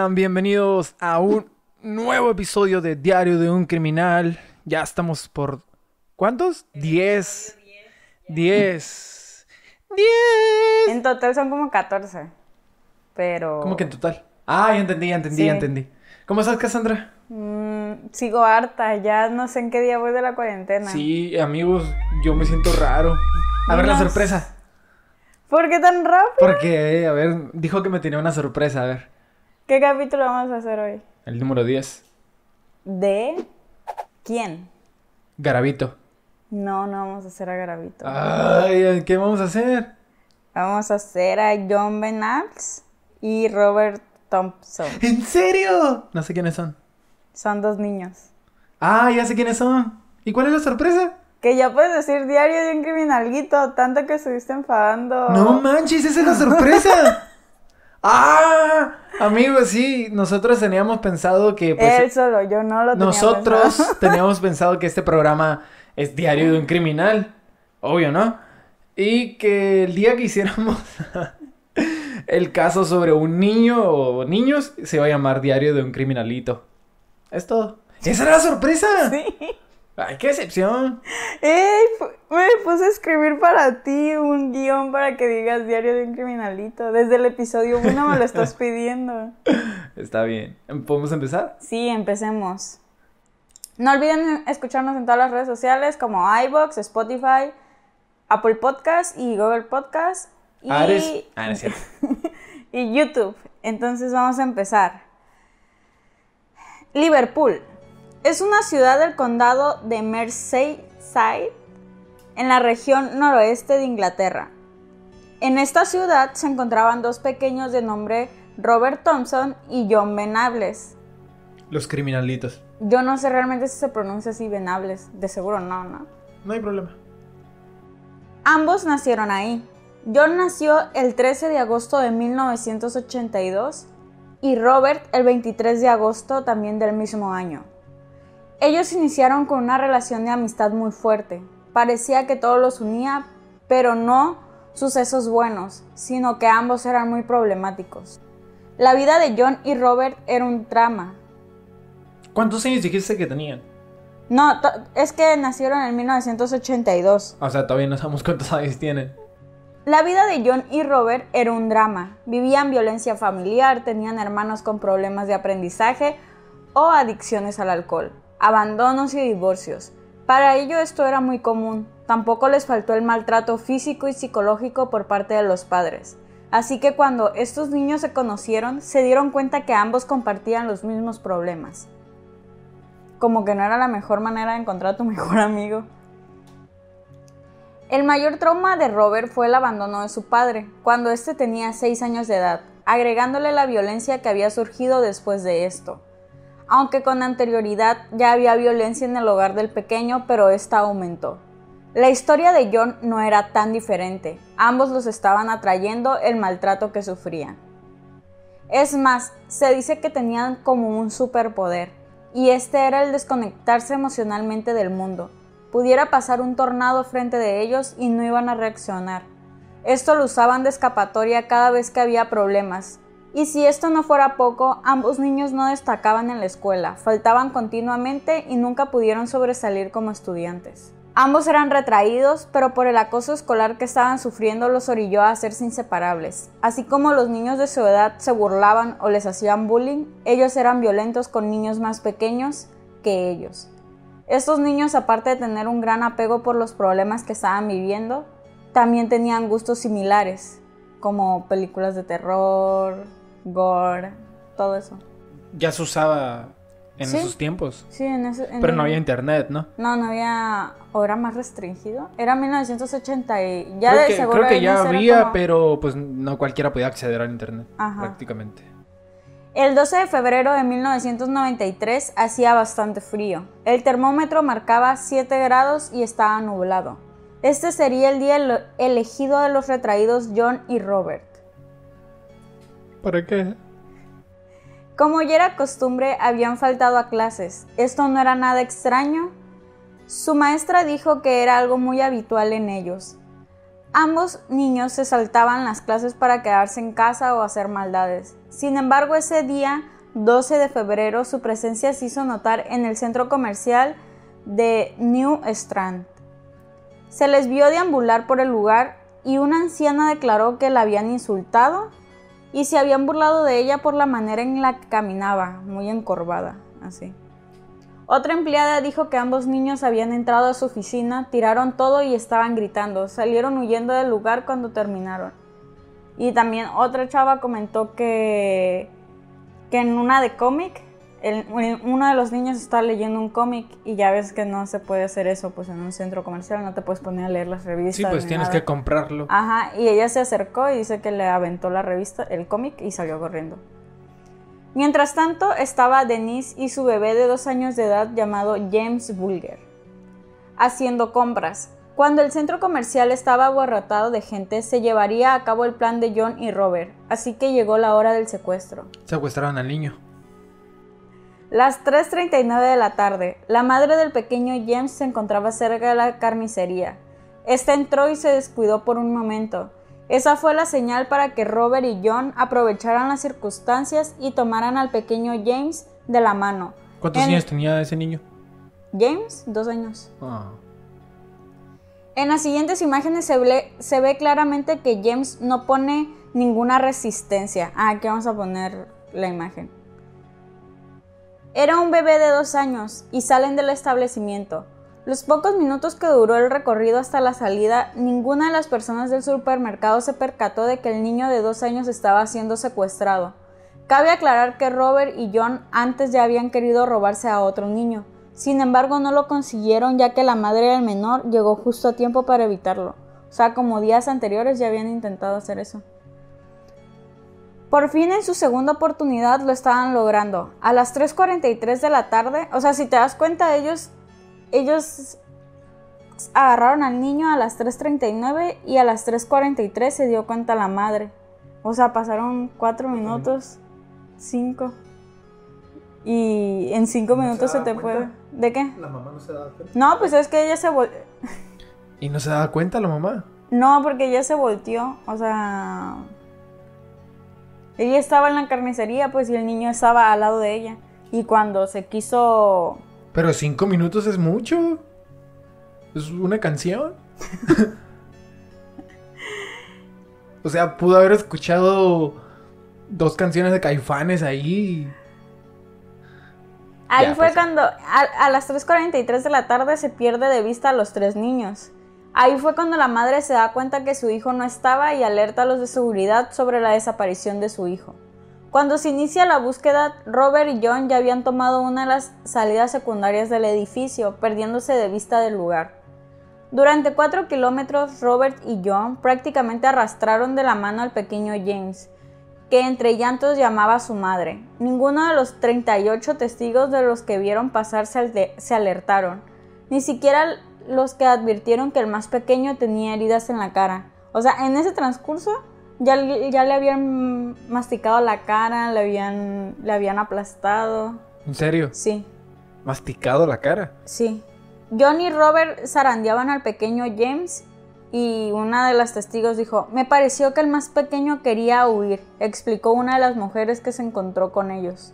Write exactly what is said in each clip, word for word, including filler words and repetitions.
sean bienvenidos a un nuevo episodio de Diario de un Criminal. Ya estamos por... ¿Cuántos? Diez. Diez. Diez. En total son como catorce, pero... ¿Cómo que en total? Ah, ya entendí, ya entendí, sí. ya entendí. ¿Cómo estás, Cassandra? Mm, sigo harta, ya no sé en qué día voy de la cuarentena. Sí, amigos, yo me siento raro. A ver, no. La sorpresa. ¿Por qué tan rápido? Porque, a ver, dijo que me tenía una sorpresa, a ver. ¿Qué capítulo vamos a hacer hoy? El número diez. ¿De quién? Garavito. No, no vamos a hacer a Garavito. Ay, ¿qué vamos a hacer? Vamos a hacer a Jon Venables y Robert Thompson. ¿En serio? No sé quiénes son. Son dos niños. Ah, ya sé quiénes son. ¿Y cuál es la sorpresa? Que ya puedes decir Diario de un Criminalito, tanto que estuviste enfadando. ¡No manches! ¡Esa es la sorpresa! ¡Ah! Amigos, sí, nosotros teníamos pensado que... Pues, él solo, yo no lo tenía Nosotros pensado. teníamos pensado que este programa es Diario de un Criminal, obvio, ¿no? Y que el día que hiciéramos el caso sobre un niño o niños, se iba a llamar Diario de un Criminalito. Es todo. ¡Esa era la sorpresa! Sí. ¡Ay, qué excepción! ¡Ey! Me puse a escribir para ti un guión para que digas Diario de un Criminalito. Desde el episodio uno me lo estás pidiendo. Está bien. ¿Podemos empezar? Sí, empecemos. No olviden escucharnos en todas las redes sociales como Ivoox, Spotify, Apple Podcast y Google Podcast. Y... Ares... Ah, no es cierto. Y YouTube. Entonces vamos a empezar. Liverpool. Es una ciudad del condado de Merseyside, en la región noroeste de Inglaterra. En esta ciudad se encontraban dos pequeños de nombre Robert Thompson y Jon Venables. Los criminalitos. Yo no sé realmente si se pronuncia así, Venables. De seguro no, ¿no? No hay problema. Ambos nacieron ahí. Jon nació el trece de agosto de mil novecientos ochenta y dos y Robert el veintitrés de agosto también del mismo año. Ellos iniciaron con una relación de amistad muy fuerte. Parecía que todo los unía, pero no sucesos buenos, sino que ambos eran muy problemáticos. La vida de Jon y Robert era un drama. ¿Cuántos años dijiste que tenían? No, es que nacieron en mil novecientos ochenta y dos. O sea, todavía no sabemos cuántos años tienen. La vida de Jon y Robert era un drama. Vivían violencia familiar, tenían hermanos con problemas de aprendizaje o adicciones al alcohol. Abandonos y divorcios. Para ellos esto era muy común. Tampoco les faltó el maltrato físico y psicológico por parte de los padres. Así que cuando estos niños se conocieron, se dieron cuenta que ambos compartían los mismos problemas. Como que no era la mejor manera de encontrar a tu mejor amigo. El mayor trauma de Robert fue el abandono de su padre, cuando este tenía seis años de edad, agregándole la violencia que había surgido después de esto. Aunque con anterioridad ya había violencia en el hogar del pequeño, pero esta aumentó. La historia de Jon no era tan diferente. Ambos los estaban atrayendo el maltrato que sufrían. Es más, se dice que tenían como un superpoder, y este era el desconectarse emocionalmente del mundo. Pudiera pasar un tornado frente de ellos y no iban a reaccionar. Esto lo usaban de escapatoria cada vez que había problemas. Y si esto no fuera poco, ambos niños no destacaban en la escuela, faltaban continuamente y nunca pudieron sobresalir como estudiantes. Ambos eran retraídos, pero por el acoso escolar que estaban sufriendo los orilló a hacerse inseparables. Así como los niños de su edad se burlaban o les hacían bullying, ellos eran violentos con niños más pequeños que ellos. Estos niños, aparte de tener un gran apego por los problemas que estaban viviendo, también tenían gustos similares, como películas de terror... gore, todo eso. Ya se usaba en ¿Sí? esos tiempos. Sí, en eso. Pero no había internet, ¿no? No, no había. ¿O era más restringido? Era mil novecientos ochenta y ya creo de que, seguro. Creo que ya había, como... pero pues no cualquiera podía acceder al internet. Ajá. Prácticamente. El doce de febrero de mil novecientos noventa y tres hacía bastante frío. El termómetro marcaba siete grados y estaba nublado. Este sería el día ele- elegido de los retraídos Jon y Robert. ¿Para qué? Como ya era costumbre, habían faltado a clases. Esto no era nada extraño. Su maestra dijo que era algo muy habitual en ellos. Ambos niños se saltaban las clases para quedarse en casa o hacer maldades. Sin embargo, ese día, doce de febrero, su presencia se hizo notar en el centro comercial de New Strand. Se les vio deambular por el lugar y una anciana declaró que la habían insultado y se habían burlado de ella por la manera en la que caminaba, muy encorvada, así. Otra empleada dijo que ambos niños habían entrado a su oficina, tiraron todo y estaban gritando, salieron huyendo del lugar cuando terminaron. Y también otra chava comentó que, que en una de cómic, el, uno de los niños está leyendo un cómic y ya ves que no se puede hacer eso, pues en un centro comercial no te puedes poner a leer las revistas. Sí, pues tienes nada. Que comprarlo. Ajá, y ella se acercó y dice que le aventó la revista, el cómic, y salió corriendo. Mientras tanto, estaba Denise y su bebé de dos años de edad llamado James Bulger, haciendo compras. Cuando el centro comercial estaba abarrotado de gente, se llevaría a cabo el plan de Jon y Robert, así que llegó la hora del secuestro. Secuestraron al niño. Las tres treinta y nueve de la tarde, la madre del pequeño James se encontraba cerca de la carnicería. Esta entró y se descuidó por un momento. Esa fue la señal para que Robert y Jon aprovecharan las circunstancias y tomaran al pequeño James de la mano. ¿Cuántos en... años tenía ese niño? James, dos años. Ah. En las siguientes imágenes se ve, se ve claramente que James no pone ninguna resistencia. Ah, aquí vamos a poner la imagen. Era un bebé de dos años y salen del establecimiento. Los pocos minutos que duró el recorrido hasta la salida, ninguna de las personas del supermercado se percató de que el niño de dos años estaba siendo secuestrado. Cabe aclarar que Robert y Jon antes ya habían querido robarse a otro niño. Sin embargo, no lo consiguieron ya que la madre del menor llegó justo a tiempo para evitarlo. O sea, como días anteriores ya habían intentado hacer eso. Por fin en su segunda oportunidad lo estaban logrando. A las tres cuarenta y tres de la tarde, o sea, si te das cuenta, ellos... Ellos agarraron al niño a las tres treinta y nueve y a las tres cuarenta y tres se dio cuenta la madre. O sea, pasaron cuatro minutos, cinco. Y en cinco minutos se te puede... ¿De qué? La mamá no se daba cuenta. No, pues es que ella se volteó. ¿Y no se daba cuenta la mamá? No, porque ella se volteó. O sea... Ella estaba en la carnicería, pues, y el niño estaba al lado de ella. Y cuando se quiso... Pero cinco minutos es mucho. Es una canción. O sea, pudo haber escuchado dos canciones de Caifanes ahí. Ahí ya, fue pues. Cuando a, a las tres cuarenta y tres de la tarde se pierde de vista a los tres niños. Ahí fue cuando la madre se da cuenta que su hijo no estaba y alerta a los de seguridad sobre la desaparición de su hijo. Cuando se inicia la búsqueda, Robert y Jon ya habían tomado una de las salidas secundarias del edificio, perdiéndose de vista del lugar. Durante cuatro kilómetros, Robert y Jon prácticamente arrastraron de la mano al pequeño James, que entre llantos llamaba a su madre. Ninguno de los treinta y ocho testigos de los que vieron pasar se alertaron, ni siquiera los que advirtieron que el más pequeño tenía heridas en la cara. O sea, en ese transcurso... Ya, ya le habían masticado la cara, le habían, le habían aplastado. ¿En serio? Sí. ¿Masticado la cara? Sí. Jon y Robert zarandeaban al pequeño James y una de las testigos dijo: "Me pareció que el más pequeño quería huir", explicó una de las mujeres que se encontró con ellos.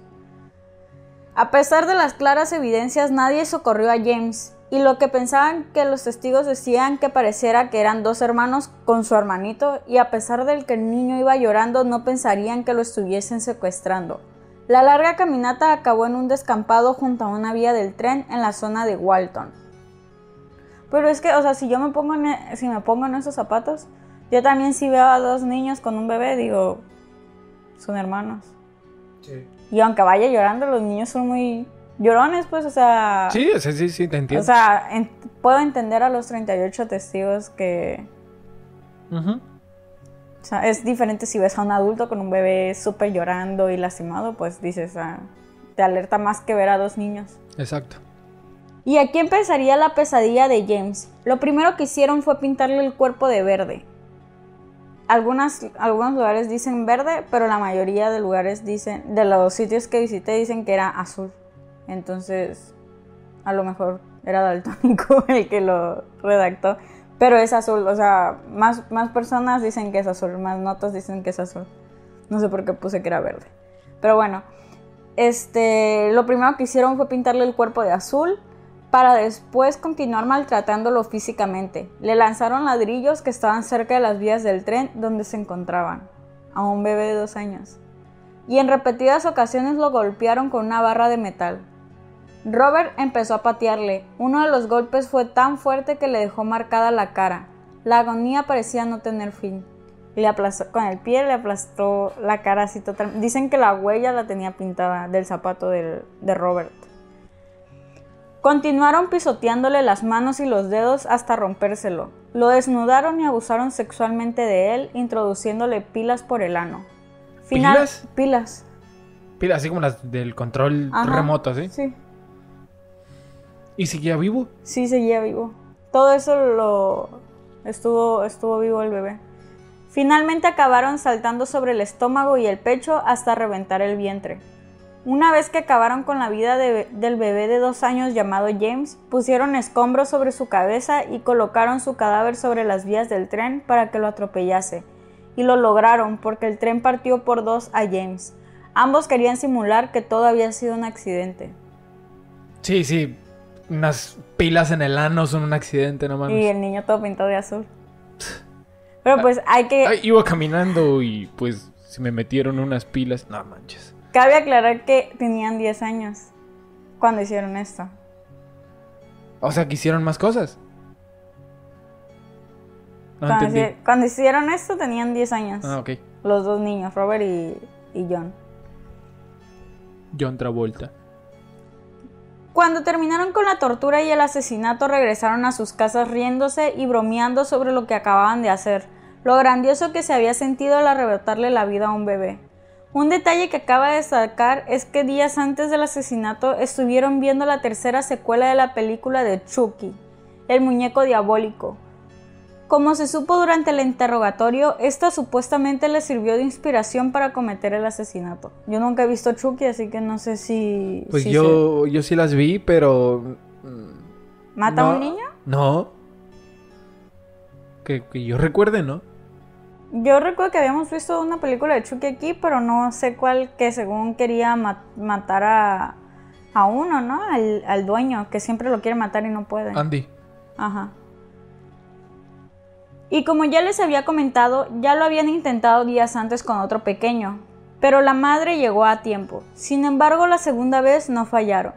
A pesar de las claras evidencias, nadie socorrió a James. Y lo que pensaban que los testigos decían que pareciera que eran dos hermanos con su hermanito, y a pesar del que el niño iba llorando, no pensarían que lo estuviesen secuestrando. La larga caminata acabó en un descampado junto a una vía del tren en la zona de Walton. Pero es que, o sea, si yo me pongo en, si me pongo en esos zapatos, yo también si veo a dos niños con un bebé, digo, son hermanos. Sí. Y aunque vaya llorando, los niños son muy... llorones, pues, o sea... Sí, sí, sí, sí, te entiendo. O sea, ent- puedo entender a los treinta y ocho testigos que... Uh-huh. O sea, es diferente si ves a un adulto con un bebé súper llorando y lastimado, pues dices, ah, te alerta más que ver a dos niños. Exacto. Y aquí empezaría la pesadilla de James. Lo primero que hicieron fue pintarle el cuerpo de verde. Algunas, algunos lugares dicen verde, pero la mayoría de lugares dicen... De los sitios que visité dicen que era azul. Entonces, a lo mejor era daltónico el que lo redactó. Pero es azul, o sea, más, más personas dicen que es azul, más notas dicen que es azul. No sé por qué puse que era verde. Pero bueno, este, lo primero que hicieron fue pintarle el cuerpo de azul para después continuar maltratándolo físicamente. Le lanzaron ladrillos que estaban cerca de las vías del tren donde se encontraban, a un bebé de dos años. Y en repetidas ocasiones lo golpearon con una barra de metal. Robert empezó a patearle. Uno de los golpes fue tan fuerte que le dejó marcada la cara. La agonía parecía no tener fin. Le aplastó con el pie, le aplastó la cara así totalmente. Dicen que la huella la tenía pintada del zapato del, de Robert. Continuaron pisoteándole las manos y los dedos hasta rompérselo. Lo desnudaron y abusaron sexualmente de él, introduciéndole pilas por el ano. Final, ¿Pilas? Pilas. Pilas, así como las del control Ajá, remoto, ¿sí? Sí. ¿Y seguía vivo? Sí, seguía vivo. Todo eso lo... Estuvo, estuvo vivo el bebé. Finalmente acabaron saltando sobre el estómago y el pecho hasta reventar el vientre. Una vez que acabaron con la vida de, del bebé de dos años llamado James, pusieron escombros sobre su cabeza y colocaron su cadáver sobre las vías del tren para que lo atropellase. Y lo lograron porque el tren partió por dos a James. Ambos querían simular que todo había sido un accidente. Sí, sí. Unas pilas en el ano son un accidente, no mames. Y el niño todo pintado de azul. Pero pues hay que... Ay, iba caminando y pues se me metieron unas pilas. No manches. Cabe aclarar que tenían diez años cuando hicieron esto. O sea, que hicieron más cosas. No cuando, entendí. Hici- cuando hicieron esto tenían diez años. Ah, ok. Los dos niños, Robert y, y John. John Travolta. Cuando terminaron con la tortura y el asesinato, regresaron a sus casas riéndose y bromeando sobre lo que acababan de hacer, lo grandioso que se había sentido al arrebatarle la vida a un bebé. Un detalle que acaba de destacar es que días antes del asesinato estuvieron viendo la tercera secuela de la película de Chucky, el muñeco diabólico. Como se supo durante el interrogatorio, esta supuestamente les sirvió de inspiración para cometer el asesinato. Yo nunca he visto Chucky, así que no sé si... Pues si yo, se... yo sí las vi, pero... ¿Mata no, a un niño? No. Que, que yo recuerde, ¿no? Yo recuerdo que habíamos visto una película de Chucky aquí, pero no sé cuál, que según quería mat- matar a, a uno, ¿no? Al, al dueño, que siempre lo quiere matar y no puede. Andy. Ajá. Y como ya les había comentado, ya lo habían intentado días antes con otro pequeño, pero la madre llegó a tiempo. Sin embargo, la segunda vez no fallaron.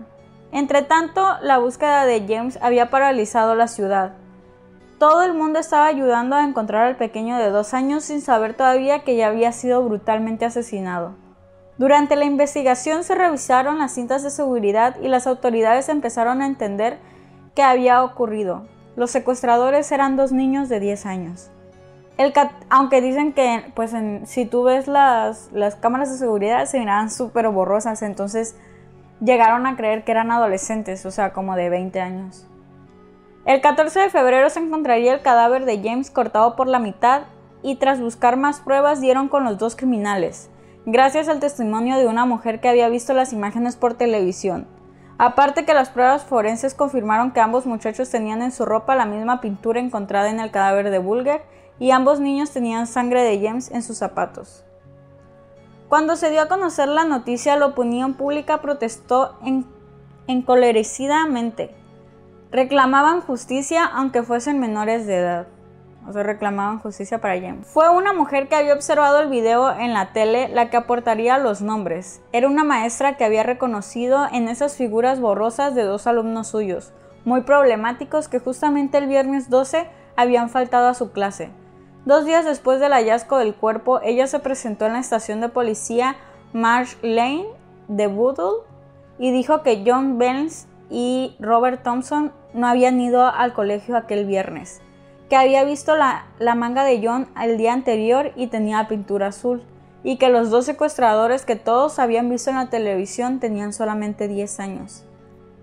Entretanto, la búsqueda de James había paralizado la ciudad. Todo el mundo estaba ayudando a encontrar al pequeño de dos años sin saber todavía que ya había sido brutalmente asesinado. Durante la investigación se revisaron las cintas de seguridad y las autoridades empezaron a entender qué había ocurrido. Los secuestradores eran dos niños de diez años. El cat- Aunque dicen que pues en, si tú ves las, las cámaras de seguridad se miraban súper borrosas, entonces llegaron a creer que eran adolescentes, o sea, como de veinte años. El catorce de febrero se encontraría el cadáver de James cortado por la mitad y tras buscar más pruebas dieron con los dos criminales, gracias al testimonio de una mujer que había visto las imágenes por televisión. Aparte que las pruebas forenses confirmaron que ambos muchachos tenían en su ropa la misma pintura encontrada en el cadáver de Bulger y ambos niños tenían sangre de James en sus zapatos. Cuando se dio a conocer la noticia, la opinión pública protestó en- encolerecidamente. Reclamaban justicia aunque fuesen menores de edad. O sea, reclamaban justicia para James. Fue una mujer que había observado el video en la tele la que aportaría los nombres. Era una maestra que había reconocido en esas figuras borrosas de dos alumnos suyos, muy problemáticos, que justamente el viernes doce habían faltado a su clase. Dos días después del hallazgo del cuerpo, ella se presentó en la estación de policía Marsh Lane de Boodle y dijo que Jon Venables y Robert Thompson no habían ido al colegio aquel viernes, que había visto la, la manga de John el día anterior y tenía pintura azul, y que los dos secuestradores que todos habían visto en la televisión tenían solamente diez años.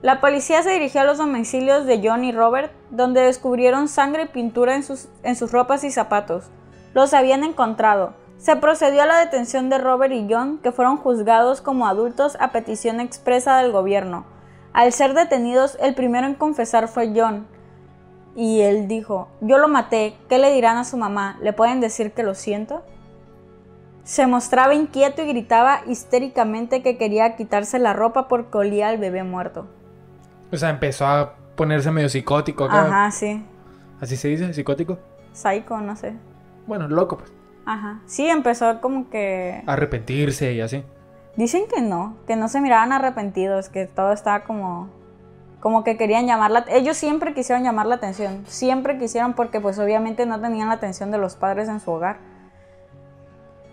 La policía se dirigió a los domicilios de John y Robert, donde descubrieron sangre y pintura en sus, en sus ropas y zapatos. Los habían encontrado. Se procedió a la detención de Robert y John, que fueron juzgados como adultos a petición expresa del gobierno. Al ser detenidos, el primero en confesar fue John. y él dijo, yo lo maté, ¿qué le dirán a su mamá? ¿Le pueden decir que lo siento? Se mostraba inquieto y gritaba histéricamente que quería quitarse la ropa porque olía al bebé muerto. O sea, empezó a ponerse medio psicótico acá. Ajá, sí. ¿Así se dice? ¿Psicótico? Psycho, no sé. Bueno, loco pues. Ajá, sí, empezó como que... arrepentirse y así. Dicen que no, que no se miraban arrepentidos, que todo estaba como... como que querían llamar la... Ellos siempre quisieron llamar la atención, siempre quisieron porque pues obviamente no tenían la atención de los padres en su hogar.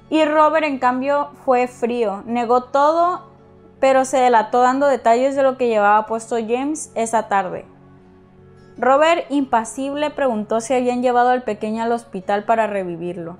Y Robert, en cambio, fue frío, negó todo, pero se delató dando detalles de lo que llevaba puesto James esa tarde. Robert, impasible, preguntó si habían llevado al pequeño al hospital para revivirlo.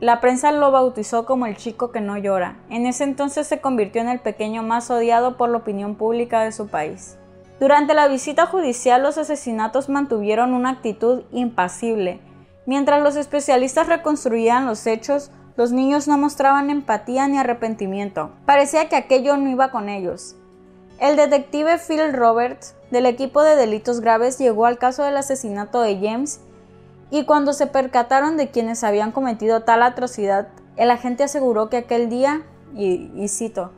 La prensa lo bautizó como el chico que no llora. En ese entonces se convirtió en el pequeño más odiado por la opinión pública de su país. Durante la visita judicial, los asesinatos mantuvieron una actitud impasible. Mientras los especialistas reconstruían los hechos, los niños no mostraban empatía ni arrepentimiento. Parecía que aquello no iba con ellos. El detective Phil Roberts, del equipo de delitos graves, llegó al caso del asesinato de James y cuando se percataron de quienes habían cometido tal atrocidad, el agente aseguró que aquel día, y, y cito,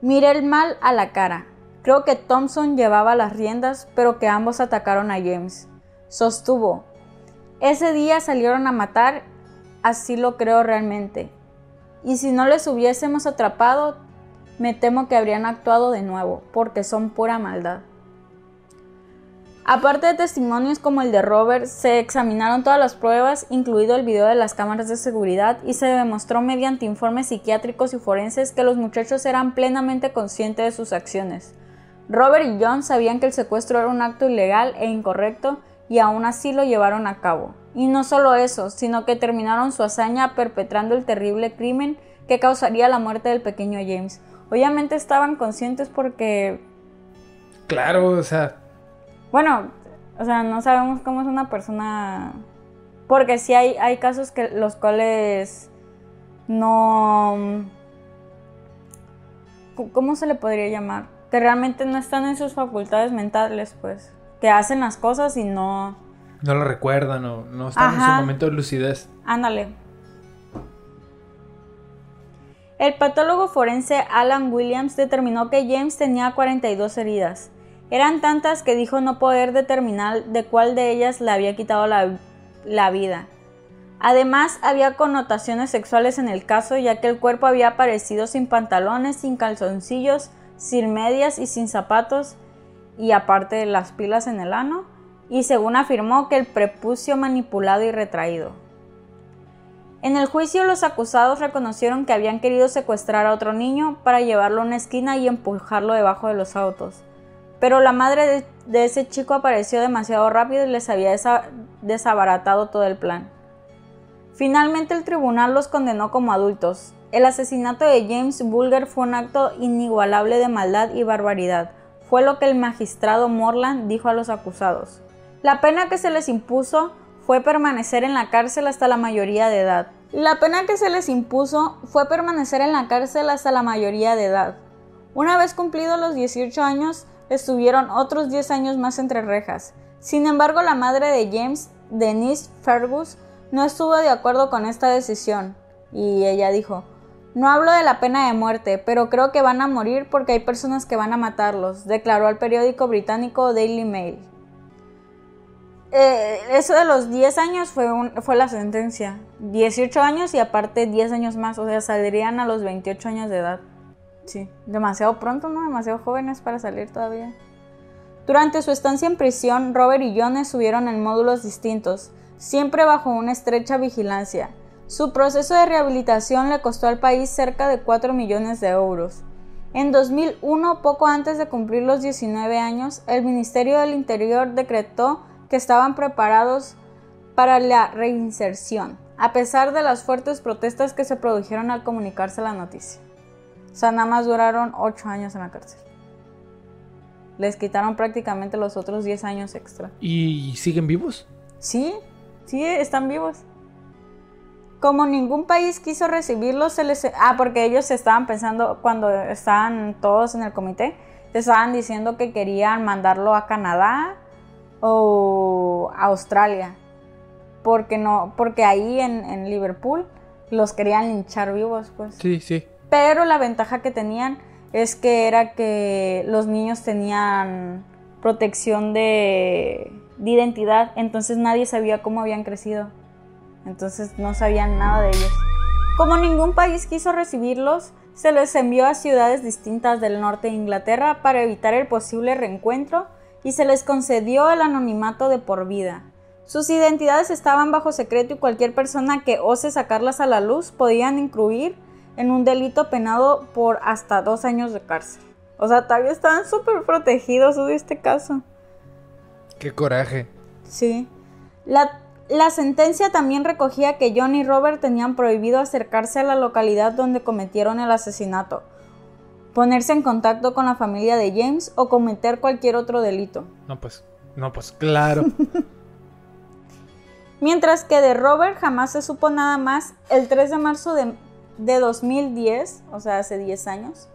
miré el mal a la cara. Creo que Thompson llevaba las riendas, pero que ambos atacaron a James. Sostuvo, ese día salieron a matar. Así lo creo realmente. Y si no les hubiésemos atrapado, me temo que habrían actuado de nuevo, porque son pura maldad. Aparte de testimonios como el de Robert, se examinaron todas las pruebas, incluido el video de las cámaras de seguridad, y se demostró mediante informes psiquiátricos y forenses que los muchachos eran plenamente conscientes de sus acciones. Robert y John sabían que el secuestro era un acto ilegal e incorrecto, y aún así lo llevaron a cabo. Y no solo eso, sino que terminaron su hazaña perpetrando el terrible crimen que causaría la muerte del pequeño James. Obviamente estaban conscientes porque... Claro, o sea... Bueno, o sea, no sabemos cómo es una persona... Porque sí hay, hay casos que los cuales no... ¿Cómo se le podría llamar? Que realmente no están en sus facultades mentales, pues. Que hacen las cosas y no... No lo recuerdan o no están Ajá. en su momento de lucidez. Ándale. El patólogo forense Alan Williams determinó que James tenía cuarenta y dos heridas. Eran tantas que dijo no poder determinar de cuál de ellas le había quitado la, la vida. Además, había connotaciones sexuales en el caso, ya que el cuerpo había aparecido sin pantalones, sin calzoncillos, sin medias y sin zapatos, y aparte de las pilas en el ano. Y según afirmó que el prepucio manipulado y retraído. En el juicio los acusados reconocieron que habían querido secuestrar a otro niño para llevarlo a una esquina y empujarlo debajo de los autos. Pero la madre de, de ese chico apareció demasiado rápido y les había desa- desabaratado todo el plan. Finalmente el tribunal los condenó como adultos. El asesinato de James Bulger fue un acto inigualable de maldad y barbaridad. Fue lo que el magistrado Morland dijo a los acusados. La pena que se les impuso fue permanecer en la cárcel hasta la mayoría de edad. La pena que se les impuso fue permanecer en la cárcel hasta la mayoría de edad. Una vez cumplidos los dieciocho años, estuvieron otros diez años más entre rejas. Sin embargo, la madre de James, Denise Fergus, no estuvo de acuerdo con esta decisión. Y ella dijo, no hablo de la pena de muerte, pero creo que van a morir porque hay personas que van a matarlos, declaró al periódico británico Daily Mail. Eh, eso de los diez años fue, un, fue la sentencia. dieciocho años y aparte diez años más. O sea, saldrían a los veintiocho años de edad. Sí, demasiado pronto, ¿no? Demasiado jóvenes para salir todavía. Durante su estancia en prisión, Robert y John estuvieron en módulos distintos, siempre bajo una estrecha vigilancia. Su proceso de rehabilitación le costó al país cerca de cuatro millones de euros. En dos mil uno, poco antes de cumplir los diecinueve años, el Ministerio del Interior decretó que estaban preparados para la reinserción, a pesar de las fuertes protestas que se produjeron al comunicarse la noticia. O sea, nada más duraron ocho años en la cárcel. Les quitaron prácticamente los otros diez años extra. ¿Y siguen vivos? Sí, sí, están vivos. Como ningún país quiso recibirlos, se les... Ah, porque ellos estaban pensando, cuando estaban todos en el comité, estaban diciendo que querían mandarlo a Canadá, o o a Australia, porque no, porque ahí en, en Liverpool los querían linchar vivos, pues. Sí, sí. Pero la ventaja que tenían es que era que los niños tenían protección de, de identidad, entonces nadie sabía cómo habían crecido, entonces no sabían nada de ellos. Como ningún país quiso recibirlos, se los envió a ciudades distintas del norte de Inglaterra para evitar el posible reencuentro y se les concedió el anonimato de por vida. Sus identidades estaban bajo secreto y cualquier persona que ose sacarlas a la luz podían incurrir en un delito penado por hasta dos años de cárcel. O sea, todavía estaban súper protegidos de este caso. ¡Qué coraje! Sí. La, la sentencia también recogía que Jon y Robert tenían prohibido acercarse a la localidad donde cometieron el asesinato, ponerse en contacto con la familia de James o cometer cualquier otro delito. No, pues, no, pues, claro. Mientras que de Robert jamás se supo nada más. El tres de marzo de... de dos mil diez, o sea, hace diez años,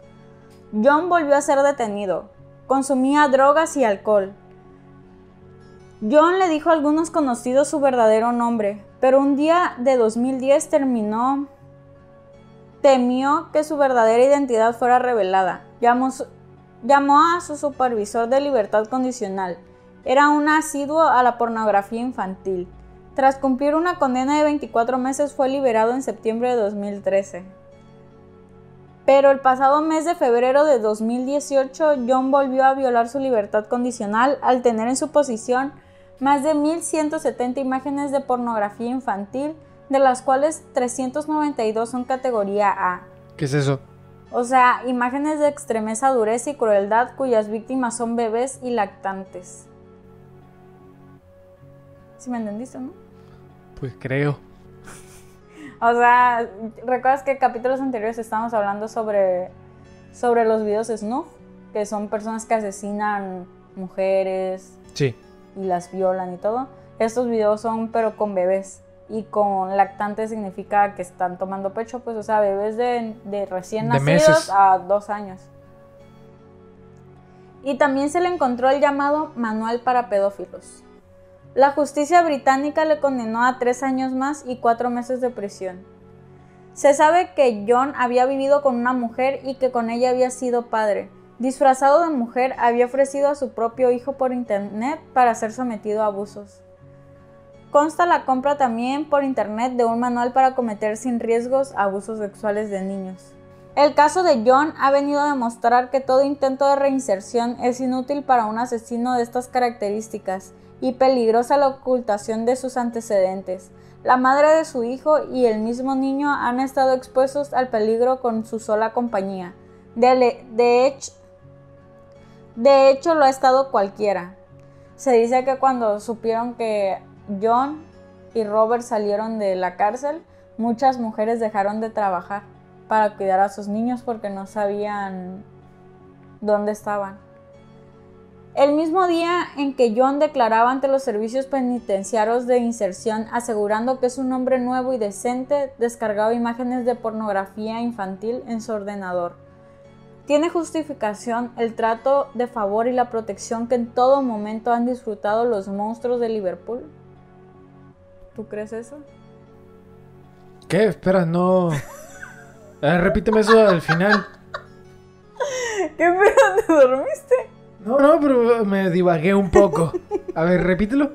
Jon volvió a ser detenido. Consumía drogas y alcohol. Jon le dijo a algunos conocidos su verdadero nombre, pero un día de dos mil diez terminó... temió que su verdadera identidad fuera revelada. Llamó, llamó a su supervisor de libertad condicional. Era un asiduo a la pornografía infantil. Tras cumplir una condena de veinticuatro meses fue liberado en septiembre de dos mil trece. Pero el pasado mes de febrero de dos mil dieciocho, Jon volvió a violar su libertad condicional al tener en su posesión más de mil ciento setenta imágenes de pornografía infantil, de las cuales trescientos noventa y dos son categoría A. ¿Qué es eso? O sea, imágenes de extremeza, dureza y crueldad cuyas víctimas son bebés y lactantes. ¿Sí me entendiste, no? Pues creo. O sea, ¿recuerdas que en capítulos anteriores estábamos hablando sobre, sobre los videos snuff? Que son personas que asesinan mujeres. Sí. Y las violan y todo. Estos videos son, pero con bebés. Y con lactantes significa que están tomando pecho, pues, o sea, bebés de, de recién de nacidos meses a dos años. Y también se le encontró el llamado Manual para Pedófilos. La justicia británica le condenó a tres años más y cuatro meses de prisión. Se sabe que Jon había vivido con una mujer y que con ella había sido padre. Disfrazado de mujer, había ofrecido a su propio hijo por internet para ser sometido a abusos. Consta la compra también por internet de un manual para cometer sin riesgos abusos sexuales de niños. El caso de Jon ha venido a demostrar que todo intento de reinserción es inútil para un asesino de estas características y peligrosa la ocultación de sus antecedentes. La madre de su hijo y el mismo niño han estado expuestos al peligro con su sola compañía. De, le- de, hecho, de hecho, lo ha estado cualquiera. Se dice que cuando supieron que Jon y Robert salieron de la cárcel, muchas mujeres dejaron de trabajar para cuidar a sus niños porque no sabían dónde estaban. El mismo día en que Jon declaraba ante los servicios penitenciarios de inserción asegurando que es un hombre nuevo y decente, descargaba imágenes de pornografía infantil en su ordenador. Tiene justificación el trato de favor y la protección que en todo momento han disfrutado los monstruos de Liverpool. ¿Tú crees eso? ¿Qué? Espera, no... Eh, repíteme eso al final. ¿Qué pedo? ¿Te dormiste? No, no, pero me divagué un poco. A ver, repítelo.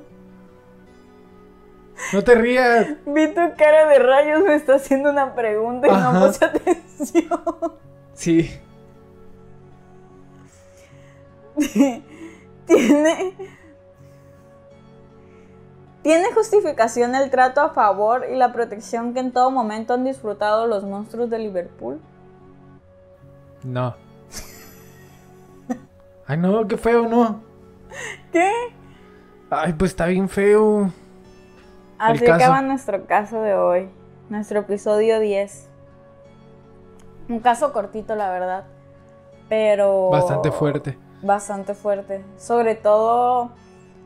No te rías. Vi tu cara de rayos, me está haciendo una pregunta y ajá, no puse atención. Sí. Tiene... Tiene justificación el trato a favor y la protección que en todo momento han disfrutado los monstruos de Liverpool. No. Ay, no, qué feo, ¿no? ¿Qué? Ay, pues está bien feo. Así acaba nuestro caso de hoy. Nuestro episodio diez. Un caso cortito, la verdad. Pero... bastante fuerte. Bastante fuerte. Sobre todo,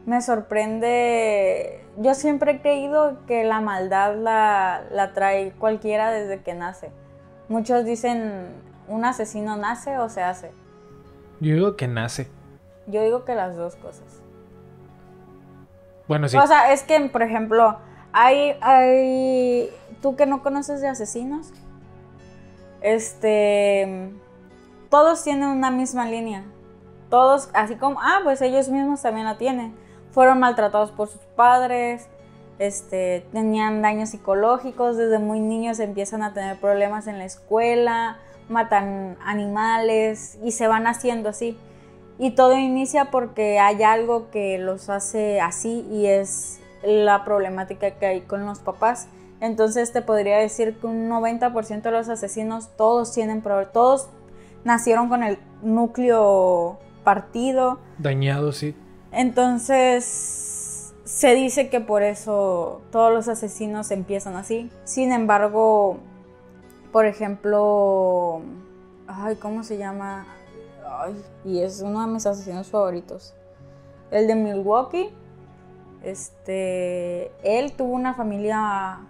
me sorprende... Yo siempre he creído que la maldad la, la trae cualquiera desde que nace. Muchos dicen, ¿un asesino nace o se hace? Yo digo que nace. Yo digo que las dos cosas. Bueno, sí. O sea, es que, por ejemplo, hay, hay... tú que no conoces de asesinos, este... todos tienen una misma línea. Todos, así como, ah, pues ellos mismos también la tienen. Fueron maltratados por sus padres, este, tenían daños psicológicos, desde muy niños empiezan a tener problemas en la escuela, matan animales y se van haciendo así. Y todo inicia porque hay algo que los hace así y es la problemática que hay con los papás. Entonces te podría decir que un noventa por ciento de los asesinos, todos tienen problemas, todos nacieron con el núcleo partido. Dañado, sí. Entonces se dice que por eso todos los asesinos empiezan así. Sin embargo, por ejemplo, ay, ¿cómo se llama? Ay, y es uno de mis asesinos favoritos, el de Milwaukee. Este, él tuvo una familia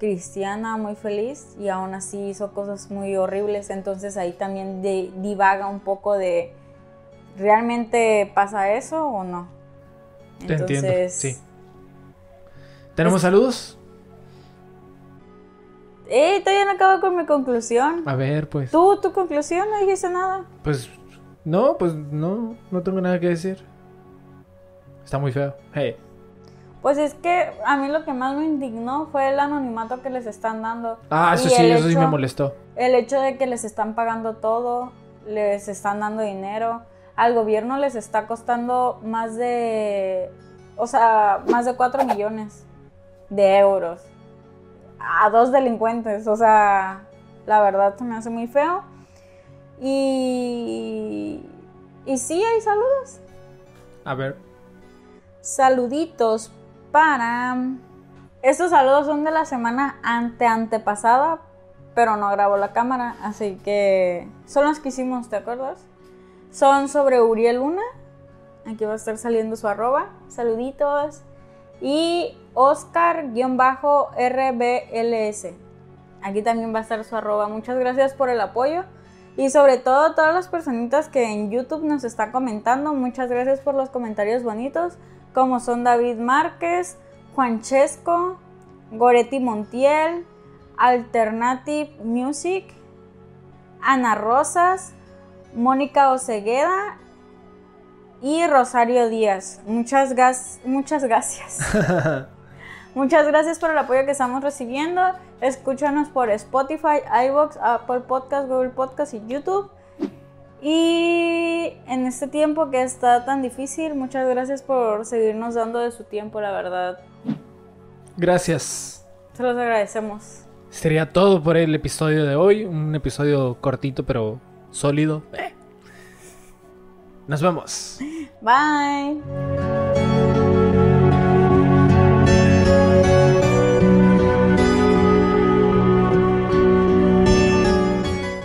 cristiana muy feliz y aún así hizo cosas muy horribles. Entonces ahí también de, divaga un poco de ¿realmente pasa eso o no? Entonces, te entiendo, sí. ¿Tenemos es... saludos? Eh, todavía no acabo con mi conclusión. A ver, pues. ¿Tú, tu conclusión? ¿No dijiste nada? Pues, no, pues no, no tengo nada que decir. Está muy feo. Hey. Pues es que a mí lo que más me indignó fue el anonimato que les están dando. Ah, eso sí, eso sí me molestó. El hecho de que les están pagando todo, les están dando dinero. Al gobierno les está costando más de, o sea, más de cuatro millones de euros a dos delincuentes. O sea, la verdad se me hace muy feo. Y, y sí, hay saludos. A ver. Saluditos para... Estos saludos son de la semana ante antepasada, pero no grabó la cámara, así que son los que hicimos, ¿te acuerdas? Son sobre Uriel Luna, aquí va a estar saliendo su arroba, saluditos, y Oscar-R B L S, aquí también va a estar su arroba. Muchas gracias por el apoyo y sobre todo todas las personitas que en YouTube nos están comentando, muchas gracias por los comentarios bonitos, como son David Márquez, Juanchesco, Goretti Montiel, Alternative Music, Ana Rosas, Mónica Osegueda y Rosario Díaz. Muchas, gas, muchas gracias. Muchas gracias por el apoyo que estamos recibiendo. Escúchanos por Spotify, Ivoox, Apple Podcast, Google Podcast y YouTube. Y en este tiempo que está tan difícil, muchas gracias por seguirnos dando de su tiempo, la verdad. Gracias. Se los agradecemos. Sería todo por el episodio de hoy. Un episodio cortito, pero... sólido. Eh. Nos vemos. Bye.